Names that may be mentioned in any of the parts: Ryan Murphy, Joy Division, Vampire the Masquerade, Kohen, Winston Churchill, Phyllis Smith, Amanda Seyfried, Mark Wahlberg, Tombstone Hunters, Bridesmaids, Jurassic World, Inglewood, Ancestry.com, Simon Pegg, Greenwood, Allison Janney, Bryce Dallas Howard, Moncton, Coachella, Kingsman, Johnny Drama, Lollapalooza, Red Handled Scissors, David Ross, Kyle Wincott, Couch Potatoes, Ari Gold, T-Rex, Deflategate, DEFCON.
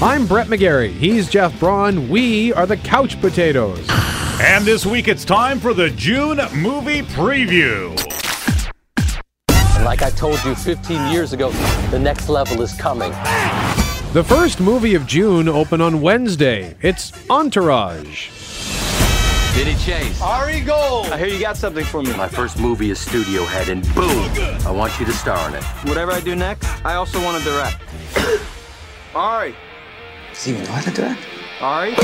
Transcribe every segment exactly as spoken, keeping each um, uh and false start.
I'm Brett McGarry. He's Jeff Braun. We are the Couch Potatoes. And this week it's time for the June movie preview. And like I told you fifteen years ago, the next level is coming. The first movie of June opened on Wednesday. It's Entourage. Vinny Chase. Ari Gold. I hear you got something for me. My first movie is Studio Head, and boom, I want you to star in it. Whatever I do next, I also want to direct. Ari. Does he even know how to direct? Ari.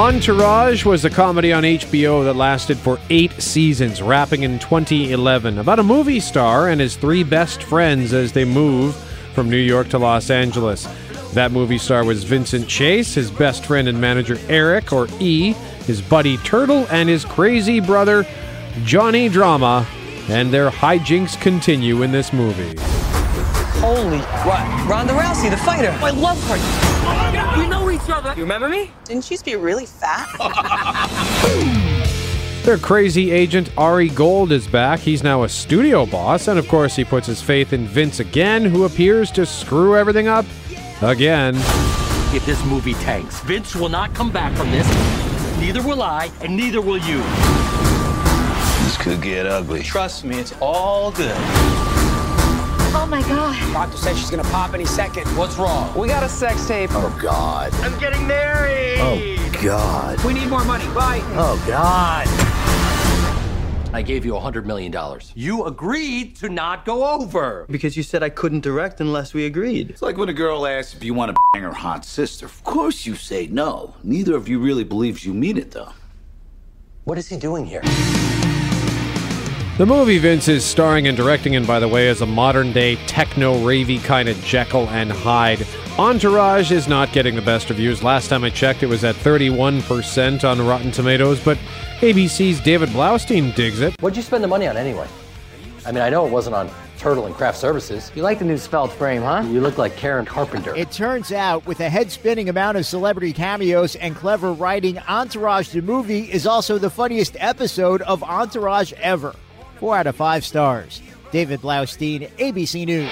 Entourage was a comedy on H B O that lasted for eight seasons, wrapping in twenty eleven, about a movie star and his three best friends as they move from New York to Los Angeles. That movie star was Vincent Chase, his best friend and manager Eric, or E, his buddy Turtle, and his crazy brother Johnny Drama, and their hijinks continue in this movie. Holy what? Ronda Rousey, the fighter. I love her. Oh my God. We know each other. You remember me? Didn't she used to be really fat? Their crazy agent Ari Gold is back. He's now a studio boss, and of course he puts his faith in Vince again, who appears to screw everything up again. If this movie tanks, Vince will not come back from this. Neither will I, and neither will you. This could get ugly. Trust me, it's all good. Oh my God. The doctor said she's gonna pop any second. What's wrong? We got a sex tape. Oh God. I'm getting married. Oh God. We need more money. Bye. Oh God. I gave you one hundred million dollars. You agreed to not go over. Because you said I couldn't direct unless we agreed. It's like when a girl asks if you want to bang her hot sister. Of course you say no. Neither of you really believes you mean it, though. What is he doing here? The movie Vince is starring and directing in, by the way, is a modern-day techno-ravey kind of Jekyll and Hyde. Entourage is not getting the best reviews. Last time I checked, it was at thirty-one percent on Rotten Tomatoes, but A B C's David Blaustein digs it. What'd you spend the money on anyway? I mean, I know it wasn't on Turtle and Craft Services. You like the new spelled frame, huh? You look like Karen Carpenter. It turns out, with a head-spinning amount of celebrity cameos and clever writing, Entourage the movie is also the funniest episode of Entourage ever. Four out of five stars. David Blaustein, A B C News.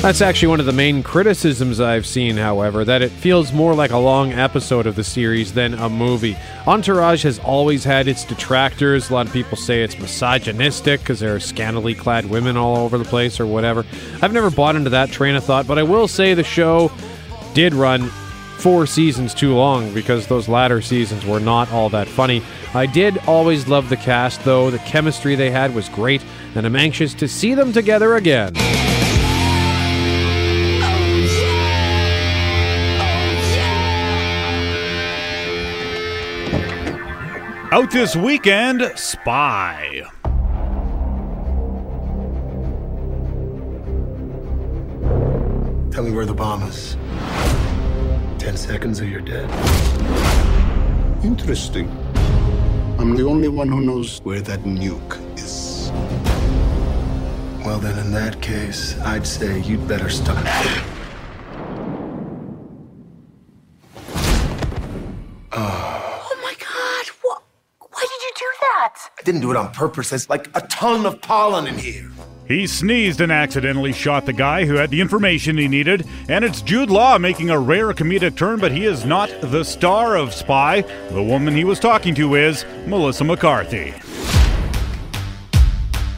That's actually one of the main criticisms I've seen, however, that it feels more like a long episode of the series than a movie. Entourage has always had its detractors. A lot of people say it's misogynistic because there are scantily clad women all over the place or whatever. I've never bought into that train of thought, but I will say the show did run four seasons too long because those latter seasons were not all that funny. I did always love the cast, though. The chemistry they had was great, and I'm anxious to see them together again. Out this weekend, Spy. Tell me where the bomb is. Ten seconds or you're dead. Interesting. I'm the only one who knows where that nuke is. Well then, in that case, I'd say you'd better stop. Didn't do it on purpose. There's like a ton of pollen in here. He sneezed and accidentally shot the guy who had the information he needed. And it's Jude Law making a rare comedic turn, but he is not the star of Spy. The woman he was talking to is Melissa McCarthy.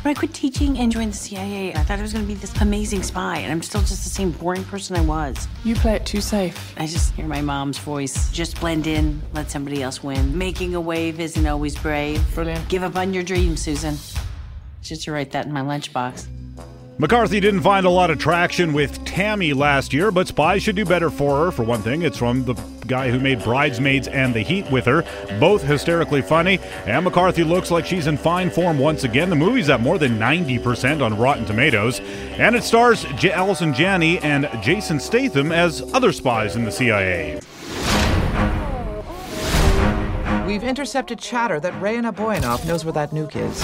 When I quit teaching and joined the C I A, I thought I was going to be this amazing spy, and I'm still just the same boring person I was. You play it too safe. I just hear my mom's voice. Just blend in, let somebody else win. Making a wave isn't always brave. Brilliant. Give up on your dreams, Susan. Should you write that in my lunchbox? McCarthy didn't find a lot of traction with Tammy last year, but Spy should do better for her. For one thing, it's from the guy who made Bridesmaids and The Heat with her, both hysterically funny, and McCarthy looks like she's in fine form once again. The movie's at more than ninety percent on Rotten Tomatoes, and it stars J- Allison Janney and Jason Statham as other spies in the C I A. We've intercepted chatter that Rayna Boyanov knows where that nuke is.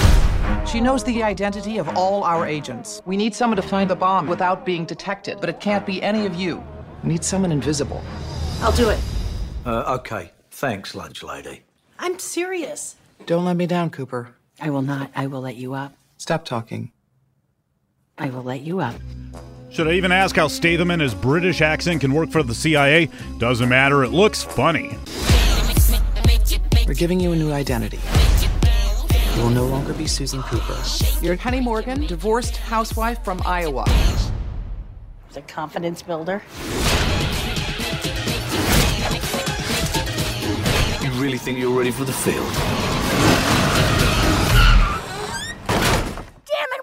She knows the identity of all our agents. We need someone to find the bomb without being detected, but it can't be any of you. We need someone invisible. I'll do it. Uh, okay. Thanks, lunch lady. I'm serious. Don't let me down, Cooper. I will not. I will let you up. Stop talking. I will let you up. Should I even ask how Statham and his British accent can work for the C I A? Doesn't matter, it looks funny. We're giving you a new identity. You will no longer be Susan Cooper. You're Penny Morgan, divorced housewife from Iowa. It's a confidence builder. You really think you're ready for the field? Damn it!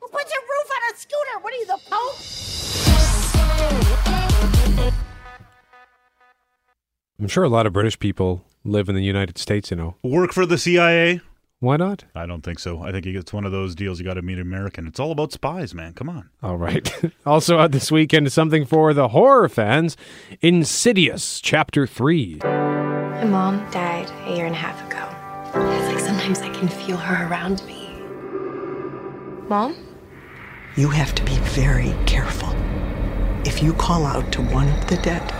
Who puts a roof on a scooter? What are you, the Pope? I'm sure a lot of British people live in the United States, you know. Work for the C I A? Why not? I don't think so. I think it's one of those deals you got to meet an American. It's all about spies, man. Come on. All right. Also out this weekend, something for the horror fans, Insidious, Chapter three. My mom died a year and a half ago. It's like sometimes I can feel her around me. Mom? You have to be very careful. If you call out to one of the dead,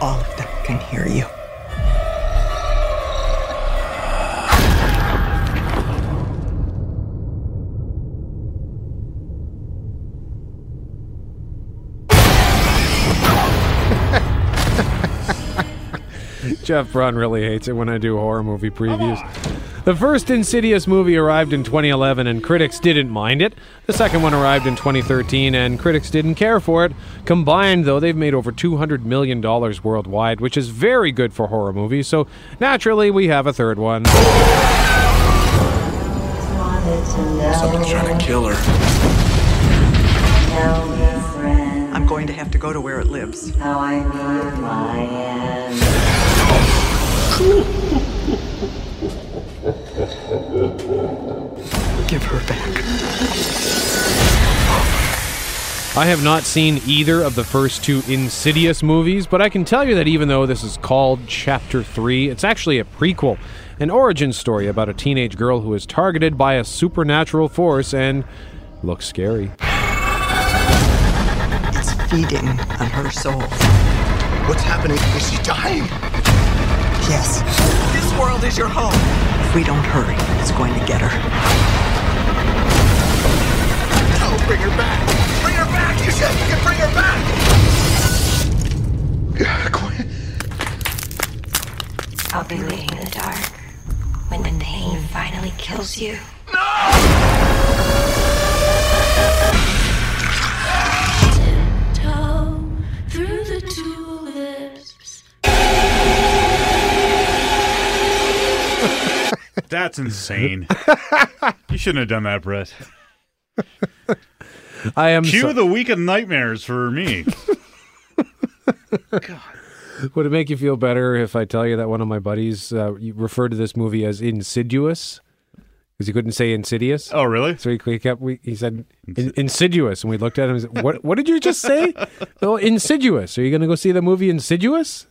all of them can hear you. Jeff Braun really hates it when I do horror movie previews. The first Insidious movie arrived in twenty eleven, and critics didn't mind it. The second one arrived in twenty thirteen, and critics didn't care for it. Combined, though, they've made over two hundred million dollars worldwide, which is very good for horror movies, so naturally we have a third one. Someone's trying to kill her. I'm going to have to go to where it lives. How I need my hand. Give her back. I have not seen either of the first two Insidious movies, but I can tell you that even though this is called Chapter three, it's actually a prequel, an origin story about a teenage girl who is targeted by a supernatural force and looks scary. It's feeding on her soul. What's happening? Is she dying? Yes. This world is your home. If we don't hurry, it's going to get her. No, bring her back. Bring her back. You said you could bring her back. God, Quinn. I'll be waiting in the dark when the pain finally kills you. No! Tiptoe through the two. That's insane. You shouldn't have done that, Brett. I am Cue so- the week of nightmares for me. God. Would it make you feel better if I tell you that one of my buddies uh, referred to this movie as Insidious? Because he couldn't say Insidious. Oh, really? So he, he kept. We, he said In- Insidious, and we looked at him and said, what, what did you just say? Oh, Insidious. Are you going to go see the movie Insidious?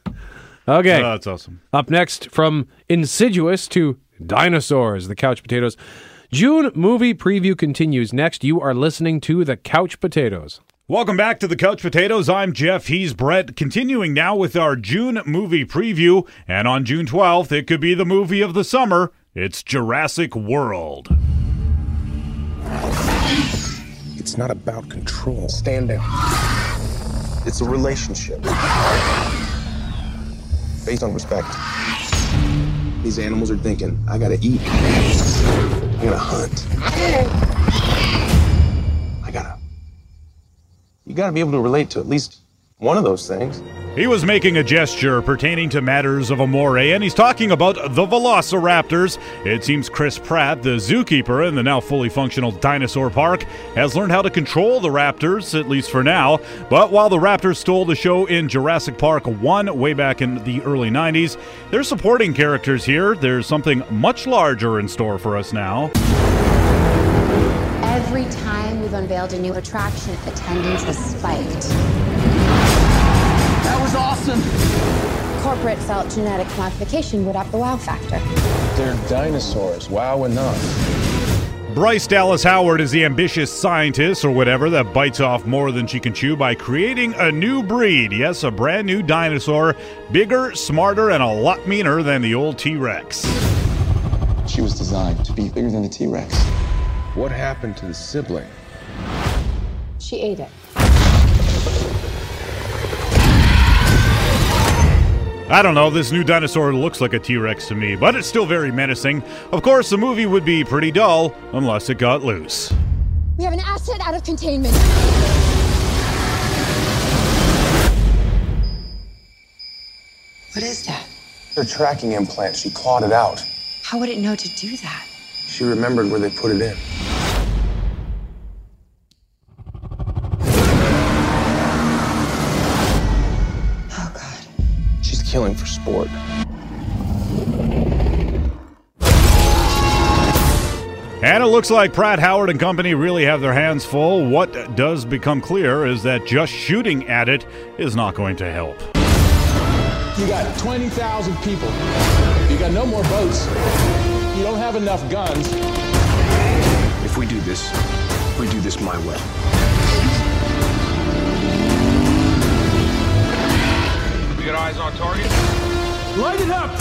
Okay. Oh, that's awesome. Up next, from Insidious to Dinosaurs, the Couch Potatoes. June movie preview continues. Next, you are listening to the Couch Potatoes. Welcome back to the Couch Potatoes. I'm Jeff. He's Brett. Continuing now with our June movie preview. And on June twelfth, it could be the movie of the summer. It's Jurassic World. It's not about control. Stand down. It's a relationship. Based on respect. These animals are thinking, I gotta eat. I gotta hunt. I gotta... You gotta be able to relate to at least one of those things. He was making a gesture pertaining to matters of amore, and he's talking about the Velociraptors. It seems Chris Pratt, the zookeeper in the now fully functional dinosaur park, has learned how to control the raptors, at least for now. But while the raptors stole the show in Jurassic Park one way back in the early nineties, they're supporting characters here. There's something much larger in store for us now. Every time we've unveiled a new attraction, attendance has spiked. That was awesome. Corporate felt genetic modification would up the wow factor. They're dinosaurs. Wow enough. Bryce Dallas Howard is the ambitious scientist or whatever that bites off more than she can chew by creating a new breed. Yes, a brand new dinosaur. Bigger, smarter, and a lot meaner than the old T-Rex. She was designed to be bigger than the T-Rex. What happened to the sibling? She ate it. I don't know, this new dinosaur looks like a T-Rex to me, but it's still very menacing. Of course, the movie would be pretty dull unless it got loose. We have an asset out of containment. What is that? Her tracking implant, she clawed it out. How would it know to do that? She remembered where they put it in. Killing for sport. And it looks like Pratt, Howard, and company really have their hands full. What does become clear is that just shooting at it is not going to help. You got twenty thousand people. You got no more boats. You don't have enough guns. If we do this, we do this my way. Get eyes on target. Light it up!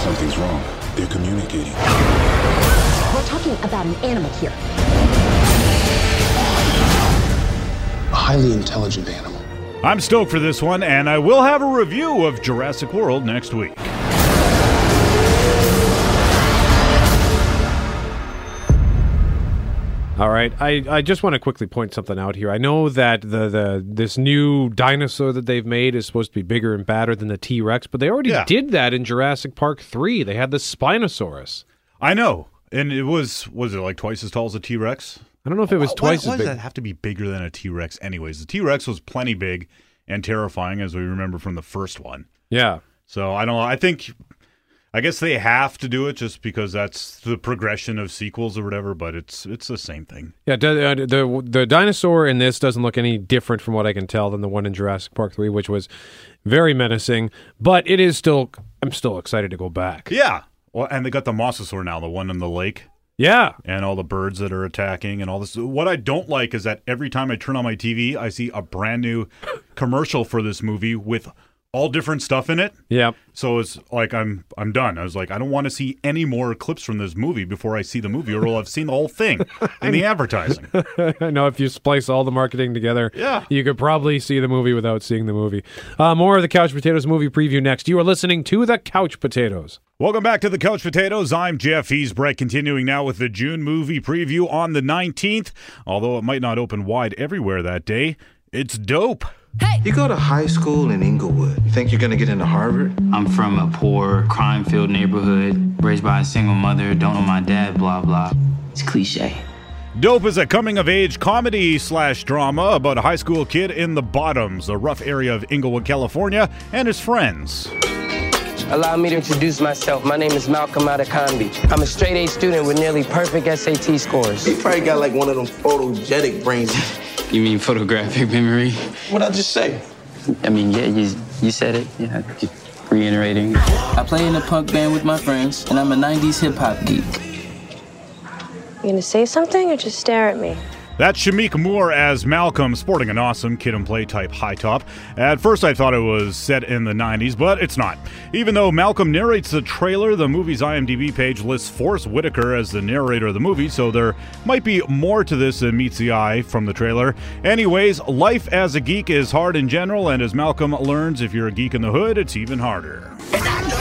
Something's wrong. They're communicating. We're talking about an animal here. A highly intelligent animal. I'm stoked for this one, and I will have a review of Jurassic World next week. All right, I, I just want to quickly point something out here. I know that the, the this new dinosaur that they've made is supposed to be bigger and badder than the T-Rex, but they already yeah. did that in Jurassic Park three. They had the Spinosaurus. I know, and it was, was it like twice as tall as a T-Rex? I don't know if it was why, twice why, as why big. Why does that have to be bigger than a T-Rex anyways? The T-Rex was plenty big and terrifying, as we remember from the first one. Yeah. So, I don't know, I think... I guess they have to do it just because that's the progression of sequels or whatever, but it's it's the same thing. Yeah, the, the the dinosaur in this doesn't look any different from what I can tell than the one in Jurassic Park three, which was very menacing, but it is still, I'm still excited to go back. Yeah, well, and they got the mosasaur now, the one in the lake. Yeah. And all the birds that are attacking and all this. What I don't like is that every time I turn on my T V, I see a brand new commercial for this movie with... all different stuff in it. Yeah. So it's like I'm I'm done. I was like, I don't want to see any more clips from this movie before I see the movie, or I've seen the whole thing in the advertising. I know if you splice all the marketing together, yeah. you could probably see the movie without seeing the movie. Uh, more of the Couch Potatoes movie preview next. You are listening to the Couch Potatoes. Welcome back to the Couch Potatoes. I'm Jeff. He's Brett. Continuing now with the June movie preview on the nineteenth. Although it might not open wide everywhere that day, it's Dope. Hey. You go to high school in Inglewood. You think you're going to get into Harvard? I'm from a poor, crime-filled neighborhood, raised by a single mother, don't know my dad, blah, blah. It's cliche. Dope is a coming-of-age comedy slash drama about a high school kid in the Bottoms, a rough area of Inglewood, California, and his friends. Allow me to introduce myself. My name is Malcolm Adekondi. I'm a straight-A student with nearly perfect S A T scores. You probably got like one of those photogenic brains. You mean photographic memory? What'd I just say? I mean, yeah, you you said it. Yeah, just reiterating. I play in a punk band with my friends, and I'm a nineties hip-hop geek. You gonna say something or just stare at me? That's Shamik Moore as Malcolm, sporting an awesome kid-and-play type high top. At first, I thought it was set in the nineties, but it's not. Even though Malcolm narrates the trailer, the movie's IMDb page lists Forrest Whitaker as the narrator of the movie, so there might be more to this than meets the eye from the trailer. Anyways, life as a geek is hard in general, and as Malcolm learns, if you're a geek in the hood, it's even harder.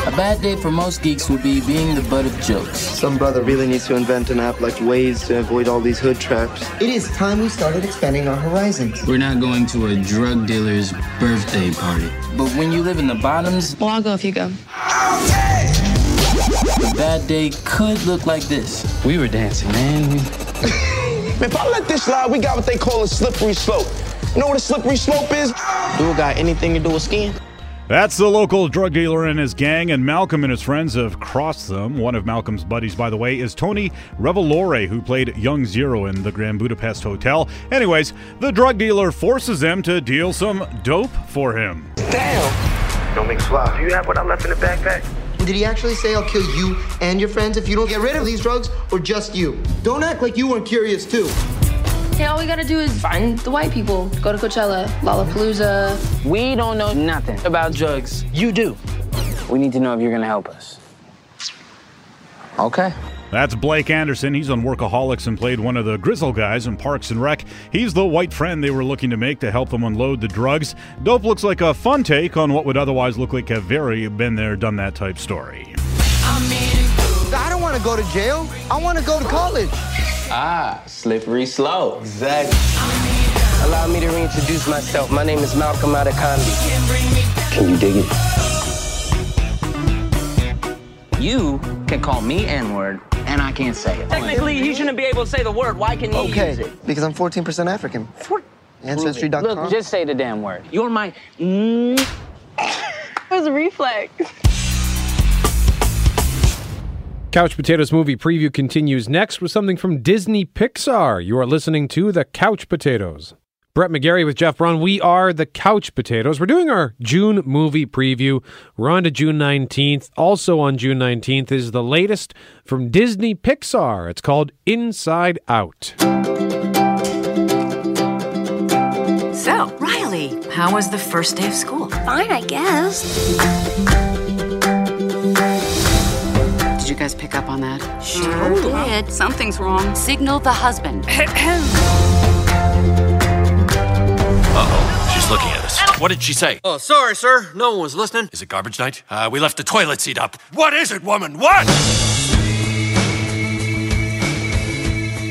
A bad day for most geeks would be being the butt of jokes. Some brother really needs to invent an app like Waze to avoid all these hood traps. It is time we started expanding our horizons. We're not going to a drug dealer's birthday party. But when you live in the Bottoms... Well, I'll go if you go. Okay! The bad day could look like this. We were dancing, man. If I let this slide, we got what they call a slippery slope. You know what a slippery slope is? Do it got anything to do with skiing? That's the local drug dealer and his gang, and Malcolm and his friends have crossed them. One of Malcolm's buddies, by the way, is Tony Revolore, who played Young Zero in the Grand Budapest Hotel. Anyways, the drug dealer forces them to deal some dope for him. Damn! Don't make a swap. Do you have what I left in the backpack? Did he actually say I'll kill you and your friends if you don't get rid of these drugs, or just you? Don't act like you weren't curious, too. say all we gotta do is find the white people. Go to Coachella, Lollapalooza. We don't know nothing about drugs. You do. We need to know if you're gonna help us. Okay. That's Blake Anderson. He's on Workaholics and played one of the grizzle guys in Parks and Rec. He's the white friend they were looking to make to help them unload the drugs. Dope looks like a fun take on what would otherwise look like a very been there, done that type story. I don't want to go to jail. I want to go to college. Ah, slippery slope. Exactly. Allow me to reintroduce myself. My name is Malcolm Adekondi. Can you dig it? You can call me N-word, and I can't say it. Technically, you shouldn't be able to say the word. Why can you okay, use it? Okay, because I'm fourteen percent African. For- Ancestry dot com. Look, just say the damn word. You're my... It was a reflex. Couch Potatoes movie preview continues next with something from Disney Pixar. You are listening to The Couch Potatoes. Brett McGarry with Jeff Braun. We are the Couch Potatoes. We're doing our June movie preview. We're on to June nineteenth. Also on June nineteenth is the latest from Disney Pixar. It's called Inside Out. So, Riley, how was the first day of school? Fine, I guess. Did you guys pick up on that? Sure did. Something's wrong. Signal the husband. Uh-oh, she's looking at us. What did she say? Oh, sorry, sir. No one was listening. Is it garbage night? Uh, we left the toilet seat up. What is it, woman? What?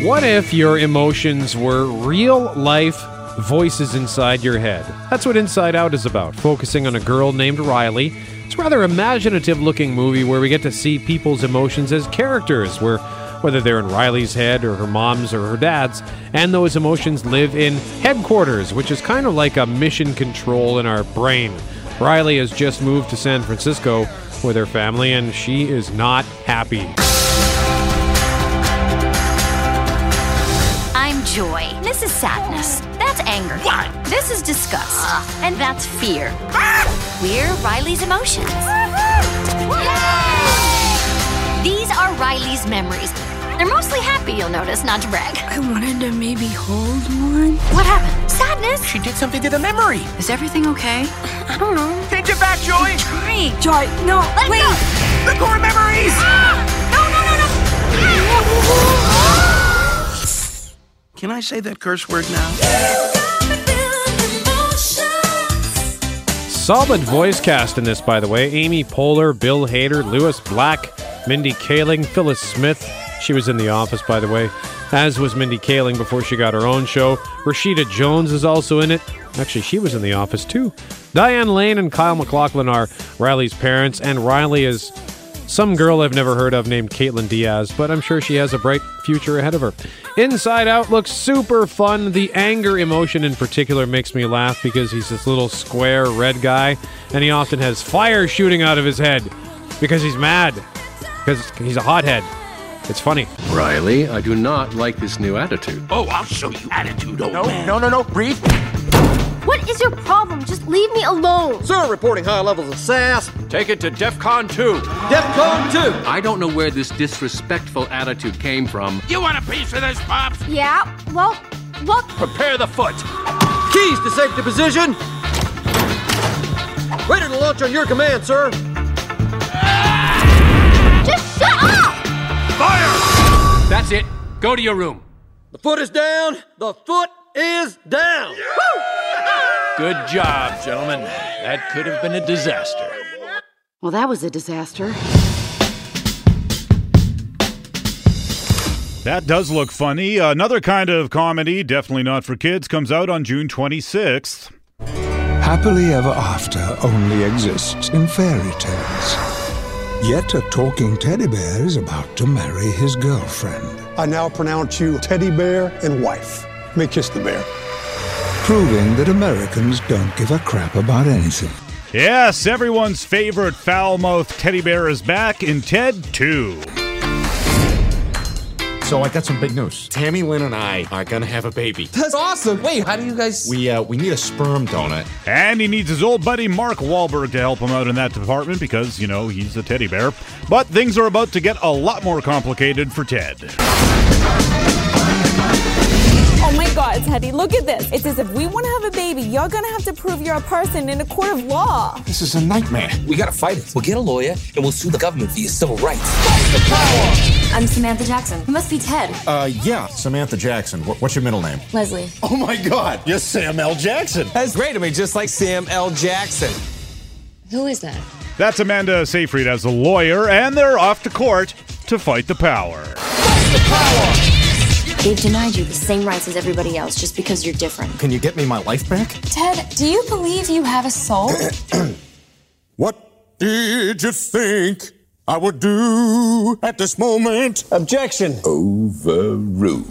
What if your emotions were real-life voices inside your head? That's what Inside Out is about, focusing on a girl named Riley. It's a rather imaginative-looking movie where we get to see people's emotions as characters, where whether they're in Riley's head or her mom's or her dad's, and those emotions live in headquarters, which is kind of like a mission control in our brain. Riley has just moved to San Francisco with her family, and she is not happy. I'm joy. This is sadness. That's anger. What? This is disgust. Uh, and that's fear. Ah! We're Riley's emotions. These are Riley's memories. They're mostly happy, you'll notice, not to brag. I wanted to maybe hold one. What happened? Sadness? She did something to the memory. Is everything okay? I don't know. Take it back, Joy! I'm trying. Joy, no, Let wait! Go. The core memories! Ah! No, no, no, no! Ah! Can I say that curse word now? Solid voice cast in this, by the way. Amy Poehler, Bill Hader, Lewis Black, Mindy Kaling, Phyllis Smith. She was in The Office, by the way, as was Mindy Kaling before she got her own show. Rashida Jones is also in it. Actually, she was in The Office, too. Diane Lane and Kyle MacLachlan are Riley's parents, and Riley is some girl I've never heard of named Caitlin Diaz, but I'm sure she has a bright future ahead of her. Inside Out looks super fun. The anger emotion in particular makes me laugh because he's this little square red guy, and he often has fire shooting out of his head because he's mad, because he's a hothead. It's funny. Riley, I do not like this new attitude. Oh, I'll show you attitude, old no, man. No, no, no, breathe. What is your problem? Just leave me alone. Sir, reporting high levels of sass. Take it to DEFCON two. DEFCON two. I don't know where this disrespectful attitude came from. You want a piece of this, Pops? Yeah, well, look. Prepare the foot. Keys to safety position. Ready to launch on your command, sir. Just shut up! Fire! That's it. Go to your room. The foot is down. The foot is down. Yeah! Woo! Good job, gentlemen. That could have been a disaster. Well, that was a disaster. That does look funny. Another kind of comedy, definitely not for kids, comes out on June twenty-sixth. Happily Ever After only exists in fairy tales. Yet a talking teddy bear is about to marry his girlfriend. I now pronounce you teddy bear and wife. May kiss the bear. Proving that Americans don't give a crap about anything. Yes, everyone's favorite foul-mouthed teddy bear is back in TED two. So I got some big news. Tammy Lynn and I are gonna have a baby. That's awesome! Wait, how do you guys... We, uh, we need a sperm donor. And he needs his old buddy Mark Wahlberg to help him out in that department because, you know, he's a teddy bear. But things are about to get a lot more complicated for TED. Oh my God. gods, honey, look at this. It says if we want to have a baby, you're going to have to prove you're a person in a court of law. This is a nightmare. We got to fight it. We'll get a lawyer and we'll sue the government for your civil rights. Fight the power! I'm Samantha Jackson. You must be Ted. Uh, yeah, Samantha Jackson. What's your middle name? Leslie. Oh, my God. You're Sam L. Jackson. That's great. I mean, just like Sam L. Jackson. Who is that? That's Amanda Seyfried as a lawyer, and they're off to court to fight the power. Fight the power! They've denied you the same rights as everybody else just because you're different. Can you get me my life back? Ted, do you believe you have a soul? What did you think I would do at this moment? Objection. Overruled.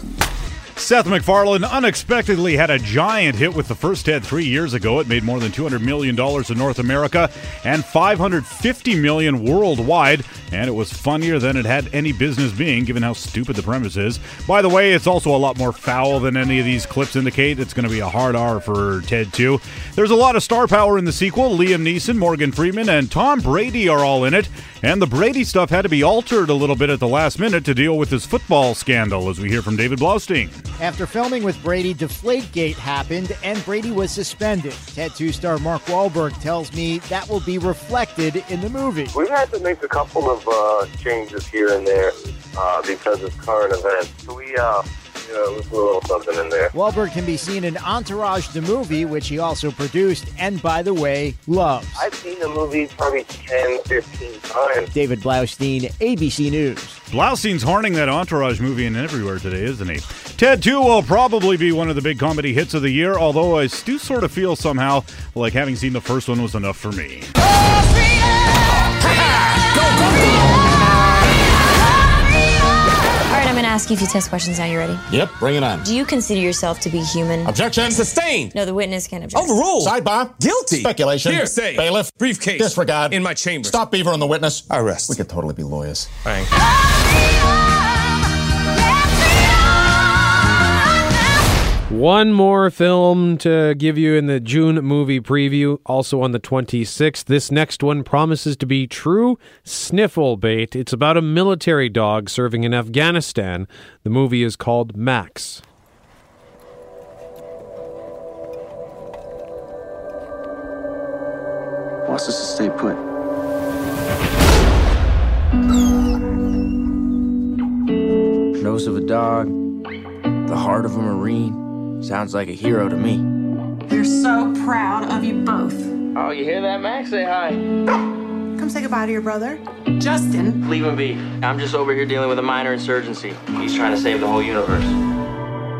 Seth MacFarlane unexpectedly had a giant hit with the first Ted three years ago. It made more than two hundred million dollars in North America and five hundred fifty million dollars worldwide, and it was funnier than it had any business being, given how stupid the premise is. By the way, it's also a lot more foul than any of these clips indicate. It's going to be a hard R for Ted two. There's a lot of star power in the sequel. Liam Neeson, Morgan Freeman, and Tom Brady are all in it, and the Brady stuff had to be altered a little bit at the last minute to deal with his football scandal, as we hear from David Blaustein. After filming with Brady, Deflategate happened, and Brady was suspended. Ted two star Mark Wahlberg tells me that will be reflected in the movie. We've had to make a couple of uh, changes here and there uh, because of current events. So we, uh, you know, we put a little something in there. Wahlberg can be seen in Entourage the movie, which he also produced, and by the way, loves. I've seen the movie probably ten, fifteen times. David Blaustein, A B C News. Blaustein's horning that Entourage movie in everywhere today, isn't he? Ted two will probably be one of the big comedy hits of the year, although I do sort of feel somehow like having seen the first one was enough for me. Oh, All right, I'm going to ask you a few test questions now. You ready? Yep, bring it on. Do you consider yourself to be human? Objection. Sustained. No, the witness can't object. Overruled. Sidebar. Guilty. Speculation. Hearsay. Bailiff. Briefcase. Disregard. In my chamber. Stop beaver on the witness. Arrest. We could totally be lawyers. Thanks. One more film to give you in the June movie preview, also on the twenty-sixth. This next one promises to be true sniffle bait. It's about a military dog serving in Afghanistan. The movie is called Max. Wants us to stay put. Nose of a dog, the heart of a Marine. Sounds like a hero to me. We're so proud of you both. Oh, you hear that, Max? Say hi. Come say goodbye to your brother, Justin. Leave him be. I'm just over here dealing with a minor insurgency. He's trying to save the whole universe.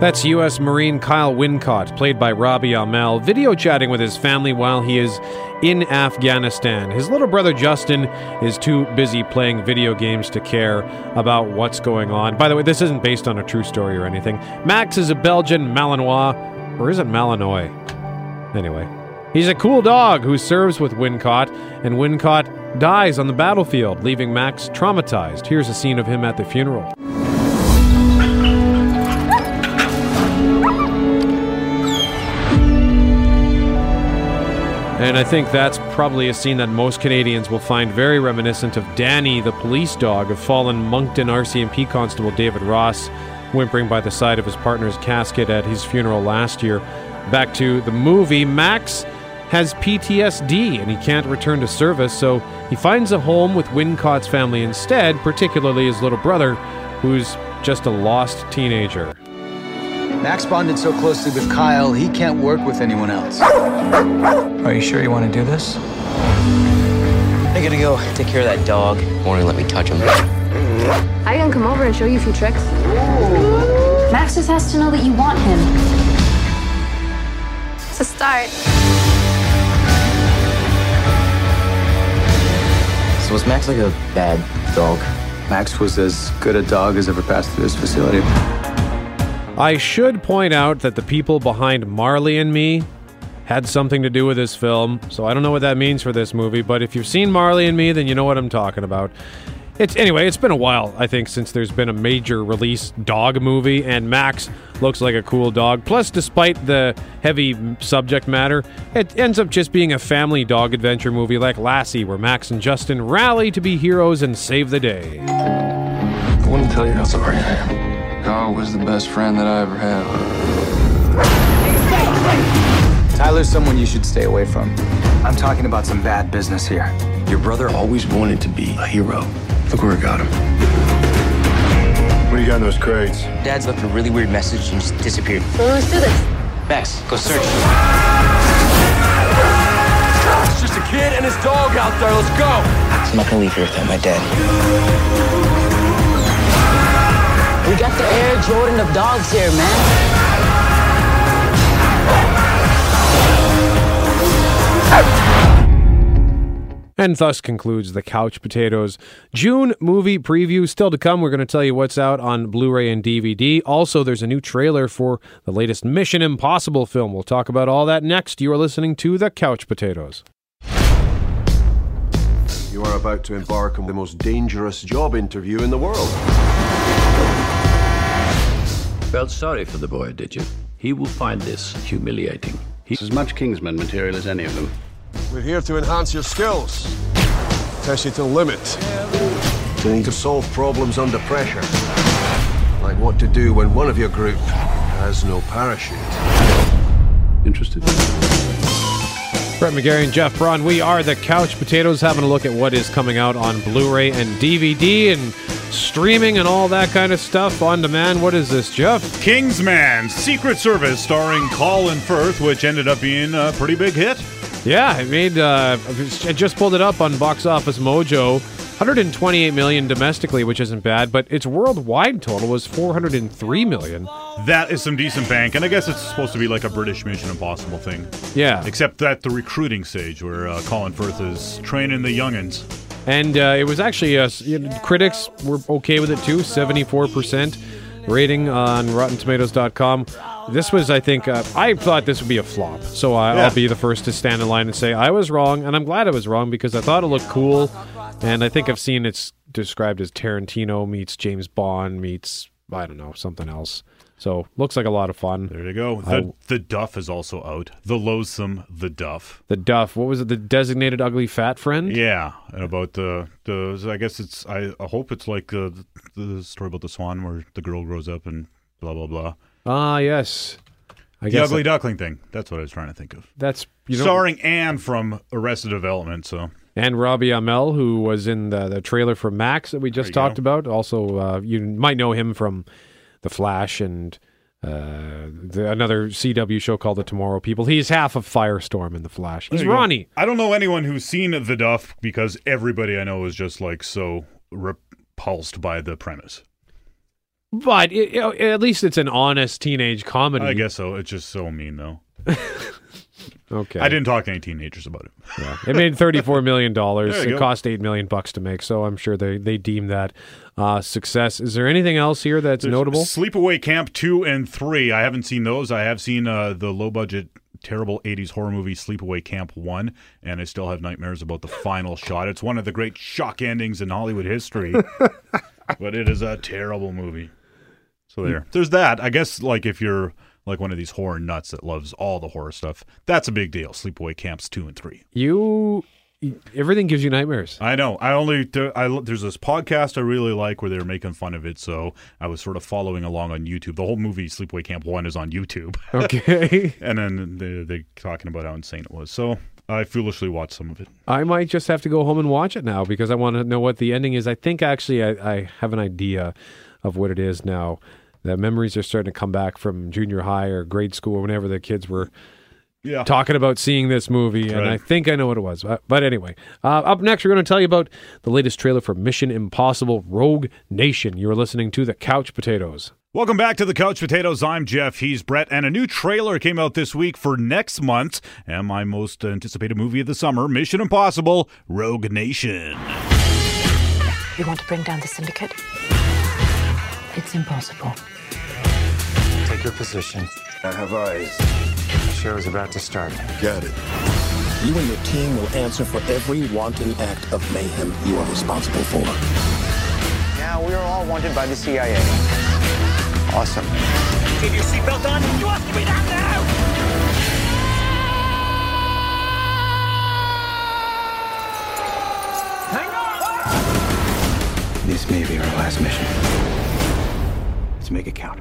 That's U S Marine Kyle Wincott, played by Robbie Amell, video chatting with his family while he is in Afghanistan. His little brother Justin is too busy playing video games to care about what's going on. By the way, this isn't based on a true story or anything. Max is a Belgian Malinois, or is it Malinois? Anyway, he's a cool dog who serves with Wincott, and Wincott dies on the battlefield, leaving Max traumatized. Here's a scene of him at the funeral. And I think that's probably a scene that most Canadians will find very reminiscent of Danny, the police dog of fallen Moncton R C M P Constable David Ross, whimpering by the side of his partner's casket at his funeral last year. Back to the movie, Max has P T S D and he can't return to service, so he finds a home with Wincott's family instead, particularly his little brother, who's just a lost teenager. Max bonded so closely with Kyle, he can't work with anyone else. Are you sure you want to do this? I gotta go take care of that dog. Won't let me touch him. I can come over and show you a few tricks. Ooh. Max just has to know that you want him. It's a start. So was Max like a bad dog? Max was as good a dog as ever passed through this facility. I should point out that the people behind Marley and Me had something to do with this film, so I don't know what that means for this movie, but if you've seen Marley and Me, then you know what I'm talking about. It's anyway, it's been a while, I think, since there's been a major release dog movie, and Max looks like a cool dog. Plus, despite the heavy subject matter, it ends up just being a family dog adventure movie like Lassie, where Max and Justin rally to be heroes and save the day. I want to tell you how sorry I am. Kyle was the best friend that I ever had. Tyler's someone you should stay away from. I'm talking about some bad business here. Your brother always wanted to be a hero. Look where it got him. What do you got in those crates? Dad's left a really weird message and just disappeared. Well, let's do this. Max, go search. It's just a kid and his dog out there. Let's go. I'm not gonna leave here without my dad. We got the Air Jordan of dogs here, man. And thus concludes the Couch Potatoes June movie preview. Still to come, we're going to tell you what's out on Blu-ray and D V D. Also, there's a new trailer for the latest Mission Impossible film. We'll talk about all that next. You are listening to the Couch Potatoes. You are about to embark on the most dangerous job interview in the world. Felt sorry for the boy, did you? He will find this humiliating. He's as much Kingsman material as any of them. We're here to enhance your skills, test you to the limit. You need to solve problems under pressure, like what to do when one of your group has no parachute. Interested? Brett McGarry and Jeff Braun, we are the Couch Potatoes, having a look at what is coming out on Blu-ray and D V D and streaming and all that kind of stuff on demand. What is this, Jeff? Kingsman, Secret Service, starring Colin Firth, which ended up being a pretty big hit. Yeah, it made, uh, I just pulled it up on Box Office Mojo, one hundred twenty-eight million dollars domestically, which isn't bad, but its worldwide total was four hundred three million dollars. That is some decent bank, and I guess it's supposed to be like a British Mission Impossible thing. Yeah. Except at the recruiting stage, where uh, Colin Firth is training the youngins. And uh, it was actually, uh, critics were okay with it too, seventy-four percent rating on rotten tomatoes dot com. This was, I think, uh, I thought this would be a flop, so I, yeah. I'll be the first to stand in line and say I was wrong, and I'm glad I was wrong because I thought it looked cool, and I think I've seen it's described as Tarantino meets James Bond meets, I don't know, something else. So, looks like a lot of fun. There you go. The, I, the Duff is also out. The Loathsome, The Duff. The Duff. What was it? The Designated Ugly Fat Friend? Yeah. About the, the I guess it's, I, I hope it's like the, the story about the swan where the girl grows up and blah, blah, blah. Ah, yes. I the guess Ugly I, Duckling thing. That's what I was trying to think of. That's you know, starring Anne from Arrested Development, so... And Robbie Amell, who was in the, the trailer for Max that we just talked go. about. Also, uh, you might know him from... The Flash and uh, the, another C W show called The Tomorrow People. He's half of Firestorm in The Flash. He's Ronnie. Go. I don't know anyone who's seen The Duff because everybody I know is just like so repulsed by the premise. But it, it, at least it's an honest teenage comedy. I guess so. It's just so mean, though. Okay. I didn't talk to any teenagers about it. Yeah. It made thirty-four million dollars. It go. cost eight million dollars bucks to make, so I'm sure they, they deem that uh, success. Is there anything else here that's There's notable? Sleepaway Camp two and three. I haven't seen those. I have seen uh, the low-budget, terrible eighties horror movie Sleepaway Camp one, and I still have nightmares about the final shot. It's one of the great shock endings in Hollywood history, but it is a terrible movie. So there. There's that. I guess, like, if you're... like one of these horror nuts that loves all the horror stuff. That's a big deal. Sleepaway Camps two and three. You, everything gives you nightmares. I know. I only I, there's this podcast I really like where they're making fun of it, so I was sort of following along on YouTube. The whole movie Sleepaway Camp one is on YouTube. Okay. And then they're, they're talking about how insane it was. So I foolishly watched some of it. I might just have to go home and watch it now because I want to know what the ending is. I think actually I, I have an idea of what it is now. The memories are starting to come back from junior high or grade school or whenever the kids were yeah. talking about seeing this movie, right. And I think I know what it was. But anyway, uh, up next, we're going to tell you about the latest trailer for Mission Impossible Rogue Nation. You're listening to The Couch Potatoes. Welcome back to The Couch Potatoes. I'm Jeff. He's Brett. And a new trailer came out this week for next month's and my most anticipated movie of the summer, Mission Impossible Rogue Nation. You want to bring down the syndicate? It's impossible. Take your position. I have eyes. The show is about to start. Got it. You and your team will answer for every wanton act of mayhem you are responsible for. Now we are all wanted by the C I A. Awesome. Keep your seatbelt on. You have to be down now! Hang on! This may be our last mission. Make it count.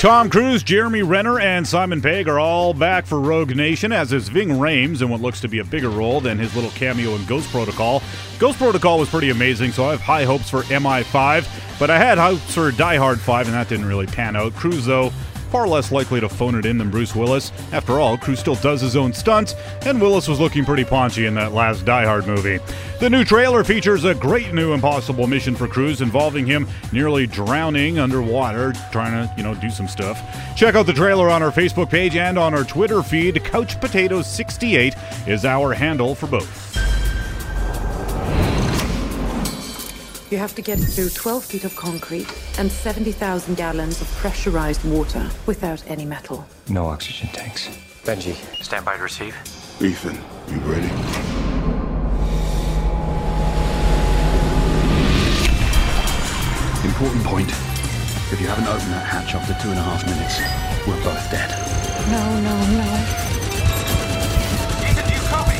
Tom Cruise, Jeremy Renner, and Simon Pegg are all back for Rogue Nation, as is Ving Rhames in what looks to be a bigger role than his little cameo in Ghost Protocol. Ghost Protocol was pretty amazing, so I have high hopes for M I five, but I had hopes for Die Hard five, and that didn't really pan out. Cruise, though, far less likely to phone it in than Bruce Willis. After all, Cruise still does his own stunts, and Willis was looking pretty paunchy in that last Die Hard movie. The new trailer features a great new impossible mission for Cruise involving him nearly drowning underwater, trying to, you know, do some stuff. Check out the trailer on our Facebook page and on our Twitter feed. Couch Potatoes sixty-eight is our handle for both. You have to get through twelve feet of concrete and seventy thousand gallons of pressurized water without any metal. No oxygen tanks. Benji, stand by to receive. Ethan, you ready? Important point. If you haven't opened that hatch after two and a half minutes, we're both dead. No, no, no. Ethan, do you copy?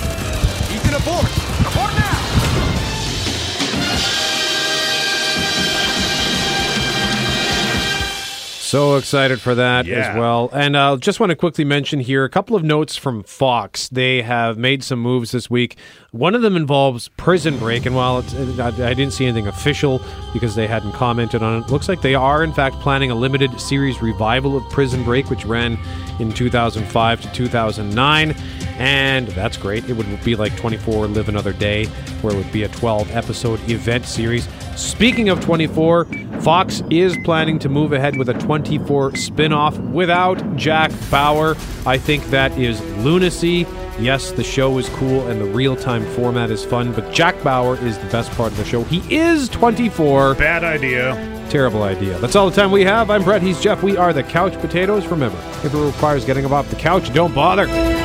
Ethan, abort! Abort now! So excited for that yeah. as well. And I uh, just want to quickly mention here a couple of notes from Fox. They have made some moves this week. One of them involves Prison Break, and while it's, I didn't see anything official because they hadn't commented on it, it looks like they are, in fact, planning a limited series revival of Prison Break, which ran in two thousand five to two thousand nine, and that's great. It would be like twenty-four Live Another Day, where it would be a twelve-episode event series. Speaking of twenty-four, Fox is planning to move ahead with a twenty-four spin-off without Jack Bauer. I think that is lunacy. Yes, the show is cool and the real-time format is fun, but Jack Bauer is the best part of the show. He is twenty-four. Bad idea. Terrible idea. That's all the time we have. I'm Brett. He's Jeff. We are the Couch Potatoes. Remember, if it requires getting up off the couch, don't bother.